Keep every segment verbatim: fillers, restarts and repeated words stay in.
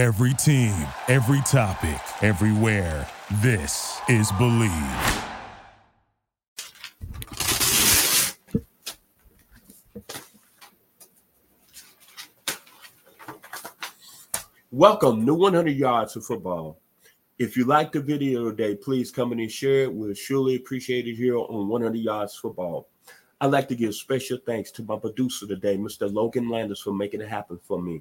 Every team, every topic, everywhere. This is Believe. Welcome to one hundred yards of Football. If you like the video today, please come in and share it. We'll surely appreciate it here on one hundred yards Football. I'd like to give special thanks to my producer today, Mister Logan Landers, for making it happen for me.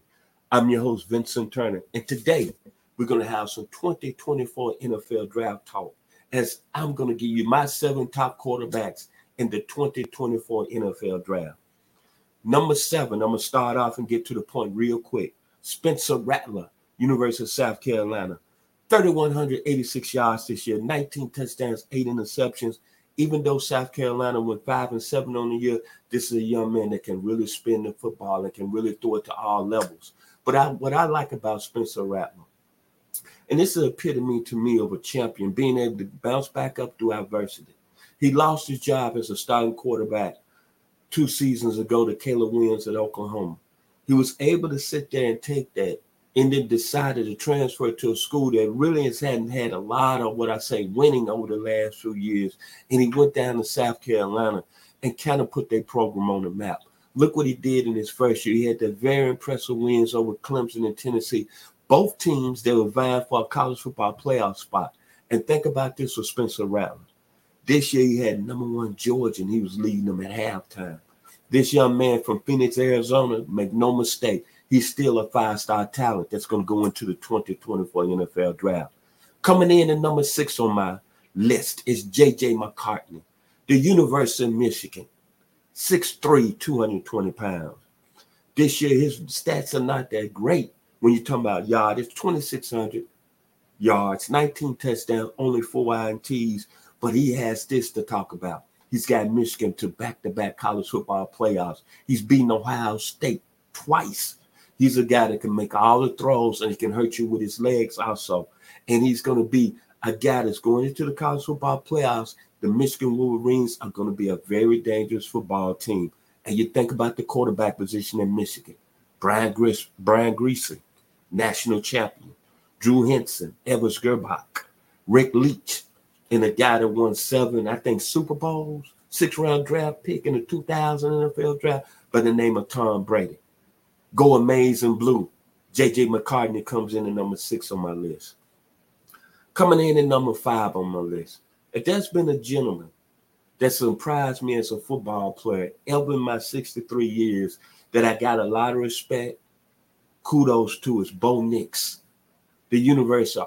I'm your host, Vincent Turner, and today we're going to have some twenty twenty-four N F L draft talk as I'm going to give you my seven top quarterbacks in the twenty twenty-four N F L draft. Number seven, I'm going to start off and get to the point real quick. Spencer Rattler, University of South Carolina. three thousand one hundred eighty-six yards this year, nineteen touchdowns, eight interceptions. Even though South Carolina went five and seven on the year, this is a young man that can really spin the football and can really throw it to all levels. But I, what I like about Spencer Rattler, and this is an epitome to me of a champion, being able to bounce back up through adversity. He lost his job as a starting quarterback two seasons ago to Caleb Williams at Oklahoma. He was able to sit there and take that, and then decided to transfer to a school that really has hadn't had a lot of what I say winning over the last few years. And he went down to South Carolina and kind of put their program on the map. Look what he did in his first year. He had the very impressive wins over Clemson and Tennessee, both teams that were vying for a college football playoff spot. And think about this with Spencer Rattler. This year he had number one Georgia, and he was leading them at halftime. This young man from Phoenix, Arizona, make no mistake, he's still a five-star talent that's going to go into the twenty twenty-four N F L draft. Coming in at number six on my list is J J. McCarthy, the University of Michigan, six three, two hundred twenty pounds. This year, his stats are not that great when you're talking about yards. It's twenty-six hundred yards, nineteen touchdowns, only four I N Ts, but he has this to talk about. He's got Michigan to back-to-back college football playoffs. He's beaten Ohio State twice. He's a guy that can make all the throws, and he can hurt you with his legs also. And he's going to be a guy that's going into the college football playoffs. The Michigan Wolverines are going to be a very dangerous football team. And you think about the quarterback position in Michigan. Brian Griese, Brian Griese, national champion. Drew Henson, Evers Gerbach, Rick Leach, and a guy that won seven, I think, Super Bowls, six-round draft pick in the two thousand N F L draft by the name of Tom Brady. Go amazing blue. J J. McCarthy comes in at number six on my list. Coming in at number five on my list. If there's been a gentleman that surprised me as a football player ever in my sixty-three years that I got a lot of respect, kudos to, is Bo Nix. The University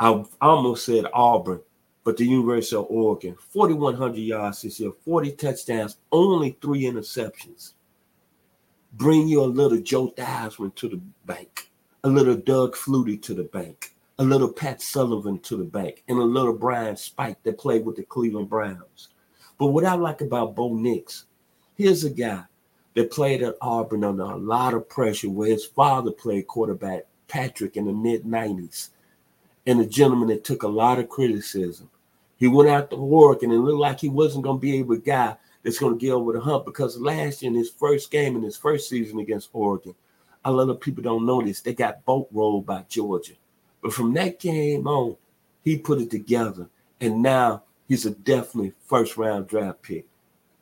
of, I almost said Auburn, but the University of Oregon. four thousand one hundred yards this year, forty touchdowns, only three interceptions. Bring you a little Joe Theismann to the bank, a little Doug Flutie to the bank, a little Pat Sullivan to the bank, and a little Brian Spike that played with the Cleveland Browns. But what I like about Bo Nix, here's a guy that played at Auburn under a lot of pressure where his father played quarterback, Patrick, in the mid nineties, and a gentleman that took a lot of criticism. He went out to Oregon and it looked like he wasn't going to be able to guy that's going to get over the hump, because last year in his first game, in his first season against Oregon, a lot of people don't know this, they got boat rolled by Georgia. But from that game on, he put it together, and now he's a definitely first-round draft pick.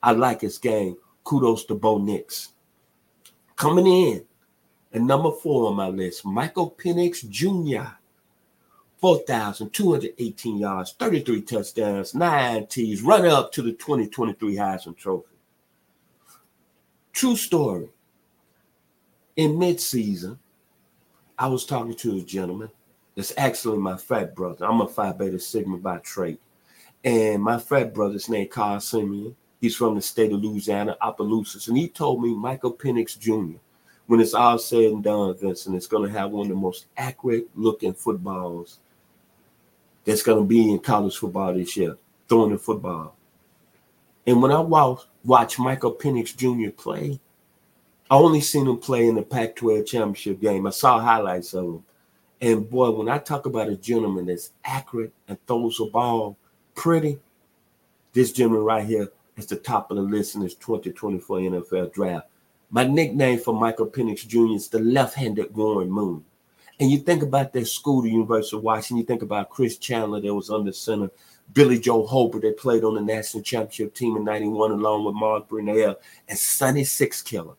I like his game. Kudos to Bo Nix. Coming in at number four on my list, Michael Penix Junior four thousand two hundred eighteen yards, thirty-three touchdowns, nine T's, runner up to the twenty twenty-three Heisman Trophy. True story. In midseason, I was talking to a gentleman that's actually my frat brother. I'm a Phi Beta Sigma by trade. And my frat brother's named Carl Simeon. He's from the state of Louisiana, Opelousas. And he told me Michael Penix Junior, when it's all said and done, Vincent, it's going to have one of the most accurate-looking footballs that's going to be in college football this year, throwing the football. And when I watch Michael Penix Junior play, I only seen him play in the Pac twelve championship game. I saw highlights of him. And, boy, when I talk about a gentleman that's accurate and throws a ball pretty, this gentleman right here is the top of the list in this twenty twenty-four N F L draft. My nickname for Michael Penix Junior is the left-handed Warren Moon. And you think about that school, the University of Washington, you think about Chris Chandler that was under center, Billy Joe Hobart that played on the national championship team in ninety-one along with Mark Brunell, and Sonny Sixkiller.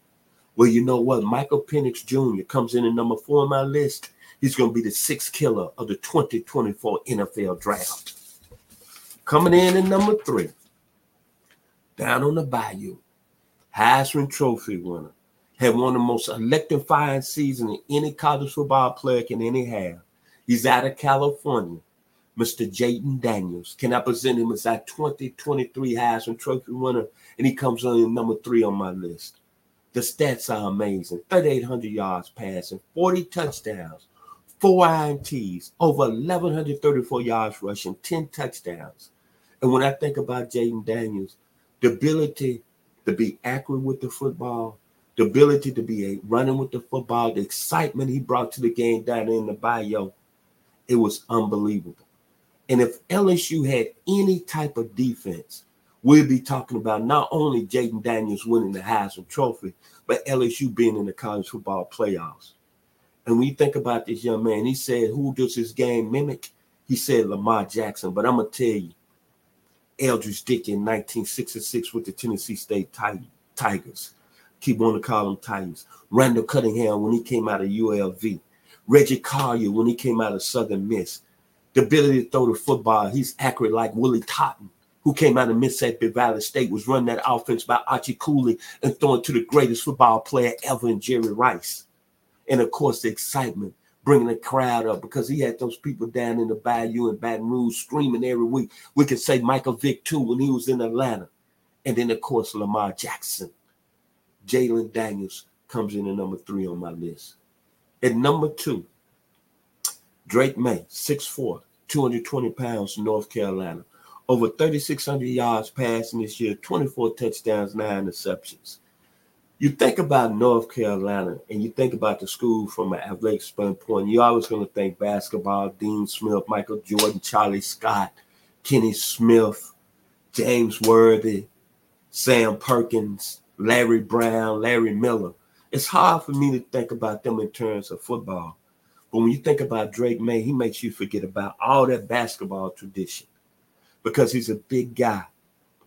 Well, you know what? Michael Penix Junior comes in at number four on my list. He's going to be the sixth killer of the twenty twenty-four N F L draft. Coming in at number three, down on the bayou, Heisman Trophy winner, had one of the most electrifying seasons any college football player can any have. He's out of California, Mister Jayden Daniels. Can I present him as our twenty twenty-three Heisman Trophy winner? And he comes in at number three on my list. The stats are amazing. three thousand eight hundred yards passing, forty touchdowns, four I N Ts, over one thousand one hundred thirty-four yards rushing, ten touchdowns. And when I think about Jayden Daniels, the ability to be accurate with the football, the ability to be a running with the football, the excitement he brought to the game down in the bayou, it was unbelievable. And if L S U had any type of defense, we'll be talking about not only Jayden Daniels winning the Heisman Trophy, but L S U being in the college football playoffs. And when you think about this young man, he said, who does his game mimic? He said Lamar Jackson. But I'm going to tell you, Eldridge Dick in nineteen sixty-six with the Tennessee State Tigers. Keep wanting to call them Tigers. Randall Cunningham when he came out of U L V. Reggie Carrier when he came out of Southern Miss. The ability to throw the football, he's accurate like Willie Totten, who came out of Mississippi Valley State, was run that offense by Archie Cooley and throwing to the greatest football player ever in Jerry Rice. And, of course, the excitement, bringing the crowd up, because he had those people down in the bayou and Baton Rouge screaming every week. We could say Michael Vick, too, when he was in Atlanta. And then, of course, Lamar Jackson. Jayden Daniels comes in at number three on my list. At number two, Drake May, six foot four, two hundred twenty pounds, North Carolina. Over three thousand six hundred yards passing this year, twenty-four touchdowns, nine interceptions. You think about North Carolina and you think about the school from an athletic standpoint, you're always going to think basketball, Dean Smith, Michael Jordan, Charlie Scott, Kenny Smith, James Worthy, Sam Perkins, Larry Brown, Larry Miller. It's hard for me to think about them in terms of football. But when you think about Drake May, he makes you forget about all that basketball tradition. Because he's a big guy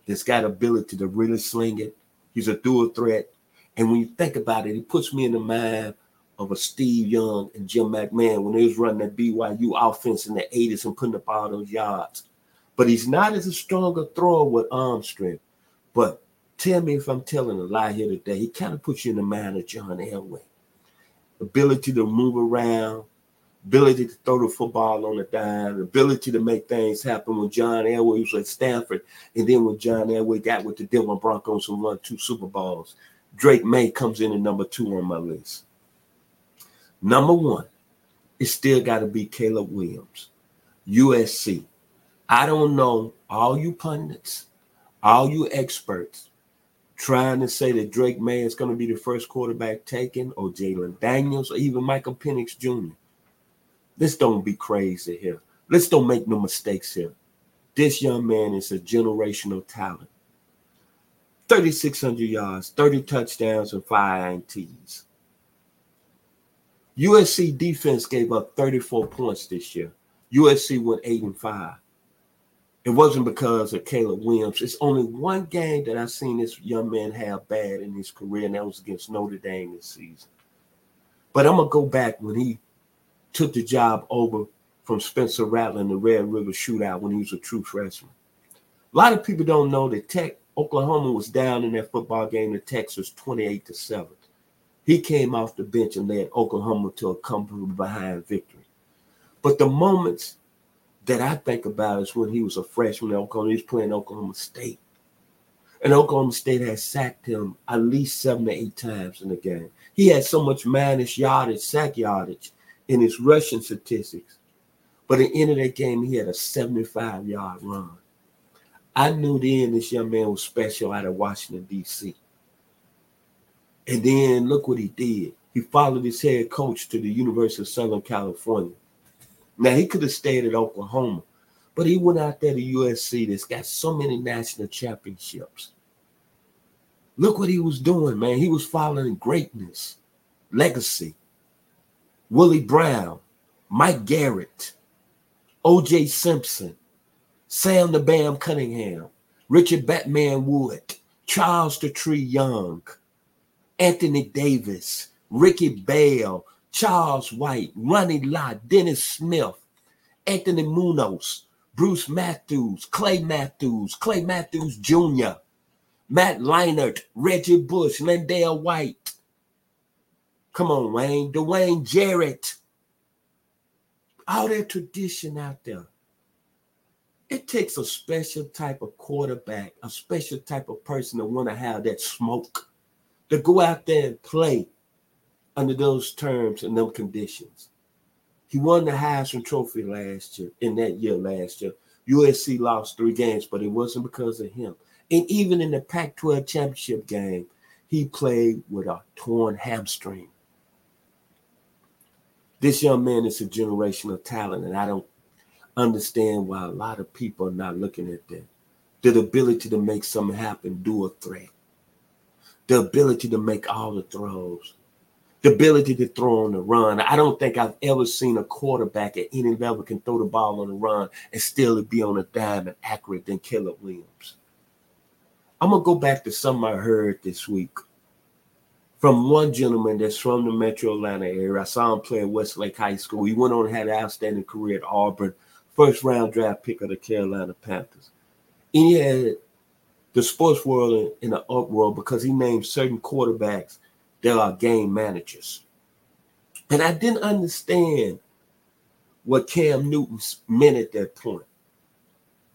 that's got ability to really sling it. He's a dual threat. And when you think about it, he puts me in the mind of a Steve Young and Jim McMahon when they was running that B Y U offense in the eighties and putting up all those yards. But he's not as a stronger thrower with arm strength. But tell me if I'm telling a lie here today, he kind of puts you in the mind of John Elway. Ability to move around. Ability to throw the football on the dime, ability to make things happen when John Elway was at Stanford, and then when John Elway got with the Denver Broncos and won two Super Bowls. Drake May comes in at number two on my list. Number one, it still got to be Caleb Williams, U S C. I don't know all you pundits, all you experts trying to say that Drake May is going to be the first quarterback taken, or Jayden Daniels, or even Michael Penix Junior Let's don't be crazy here. Let's don't make no mistakes here. This young man is a generational talent. three thousand six hundred yards, thirty touchdowns, and five I N Ts. U S C defense gave up thirty-four points this year. U S C went eight and five. It wasn't because of Caleb Williams. It's only one game that I've seen this young man have bad in his career, and that was against Notre Dame this season. But I'm going to go back when he took the job over from Spencer Rattler in the Red River Shootout when he was a true freshman. A lot of people don't know that Tech, Oklahoma was down in that football game to Texas twenty-eight to seven. He came off the bench and led Oklahoma to a come-from-behind victory. But the moments that I think about is when he was a freshman in Oklahoma. He was playing Oklahoma State. And Oklahoma State had sacked him at least seven to eight times in the game. He had so much minus yardage, sack yardage, in his rushing statistics. But at the end of that game, he had a seventy-five-yard run. I knew then this young man was special out of Washington, D C. And then look what he did. He followed his head coach to the University of Southern California. Now, he could have stayed at Oklahoma, but he went out there to U S C that's got so many national championships. Look what he was doing, man. He was following greatness, legacy. Willie Brown, Mike Garrett, O J Simpson, Sam the Bam Cunningham, Richard Batman Wood, Charles the Tree Young, Anthony Davis, Ricky Bell, Charles White, Ronnie Lott, Dennis Smith, Anthony Munoz, Bruce Matthews, Clay Matthews, Clay Matthews Junior, Matt Leinart, Reggie Bush, Lindale White. Come on, Wayne. Dwayne Jarrett. All that tradition out there. It takes a special type of quarterback, a special type of person to want to have that smoke, to go out there and play under those terms and those conditions. He won the Heisman Trophy last year, in that year last year. U S C lost three games, but it wasn't because of him. And even in the Pac twelve championship game, he played with a torn hamstring. This young man is a generational talent, and I don't understand why a lot of people are not looking at that. The ability to make something happen, do a threat. The ability to make all the throws. The ability to throw on the run. I don't think I've ever seen a quarterback at any level can throw the ball on the run and still be on a dime and accurate than Caleb Williams. I'm going to go back to something I heard this week from one gentleman that's from the Metro Atlanta area. I saw him play at Westlake High School. He went on and had an outstanding career at Auburn, first round draft pick of the Carolina Panthers. And he had the sports world in an uproar because he named certain quarterbacks there are game managers. And I didn't understand what Cam Newton meant at that point.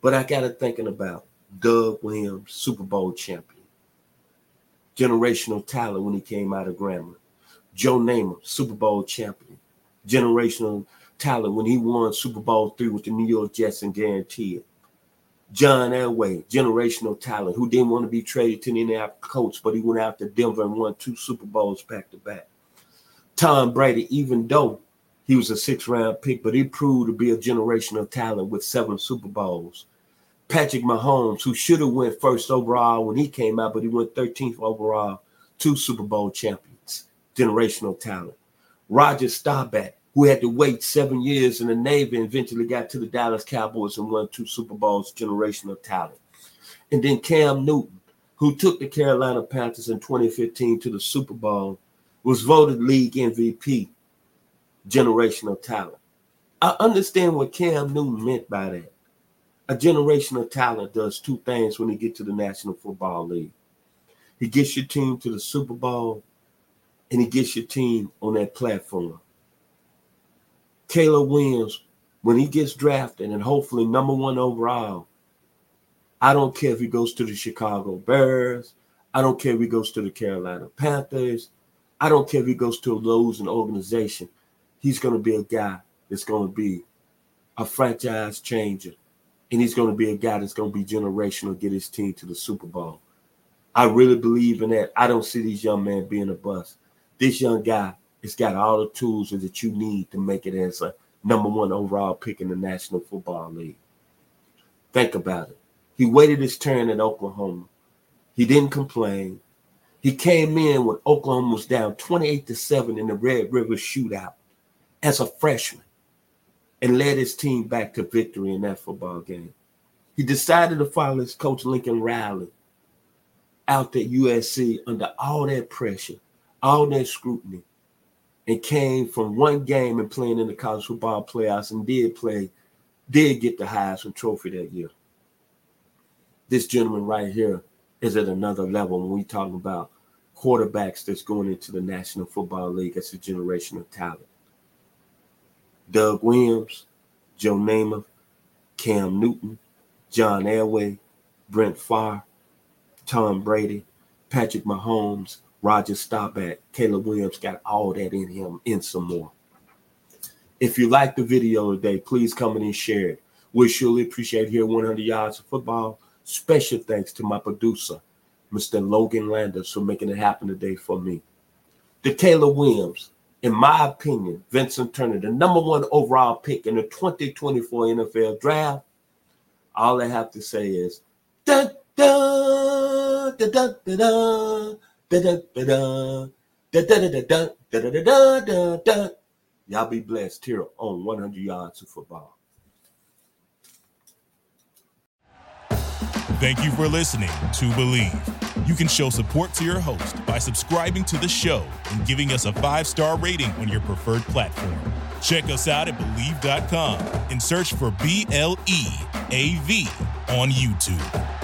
But I got to thinking about Doug Williams, Super Bowl champion. Generational talent when he came out of Grambling. Joe Namath, Super Bowl champion. Generational talent when he won Super Bowl three with the New York Jets and guaranteed. John Elway, generational talent, who didn't want to be traded to the Indianapolis Colts, but he went out to Denver and won two Super Bowls back-to-back. Tom Brady, even though he was a sixth-round pick, but he proved to be a generational talent with seven Super Bowls. Patrick Mahomes, who should have went first overall when he came out, but he went thirteenth overall, two Super Bowl champions, generational talent. Roger Staubach, who had to wait seven years in the Navy and eventually got to the Dallas Cowboys and won two Super Bowls, generational talent. And then Cam Newton, who took the Carolina Panthers in twenty fifteen to the Super Bowl, was voted league M V P, generational talent. I understand what Cam Newton meant by that. A generational talent does two things when he gets to the National Football League. He gets your team to the Super Bowl, and he gets your team on that platform. Caleb Williams, when he gets drafted and hopefully number one overall, I don't care if he goes to the Chicago Bears. I don't care if he goes to the Carolina Panthers. I don't care if he goes to a losing organization. He's going to be a guy that's going to be a franchise changer, and he's going to be a guy that's going to be generational, get his team to the Super Bowl. I really believe in that. I don't see these young men being a bust. This young guy, it's got all the tools that you need to make it as a number one overall pick in the National Football League. Think about it. He waited his turn at Oklahoma. He didn't complain. He came in when Oklahoma was down twenty-eight to seven in the Red River Shootout as a freshman and led his team back to victory in that football game. He decided to follow his coach, Lincoln Riley, out at U S C under all that pressure, all that scrutiny, and came from one game and playing in the college football playoffs and did play, did get the Heisman Trophy that year. This gentleman right here is at another level when we talk about quarterbacks that's going into the National Football League as a generational talent. Doug Williams, Joe Namath, Cam Newton, John Elway, Brett Favre, Tom Brady, Patrick Mahomes, Roger Staubach, Caleb Williams got all that in him and some more. If you like the video today, please come in and share it. We surely appreciate here one hundred Yards of Football. Special thanks to my producer, Mister Logan Landers, for making it happen today for me. The Caleb Williams, in my opinion, Vincent Turner, the number one overall pick in the twenty twenty-four N F L Draft. All I have to say is, dun, dun, dun, dun, dun, dun. Da da da da da da da da da da da da da da. Y'all be blessed here on one hundred yards of football. Thank you for listening to Believe. You can show support to your host by subscribing to the show and giving us a five-star rating on your preferred platform. Check us out at Believe dot com and search for B L E A V on YouTube.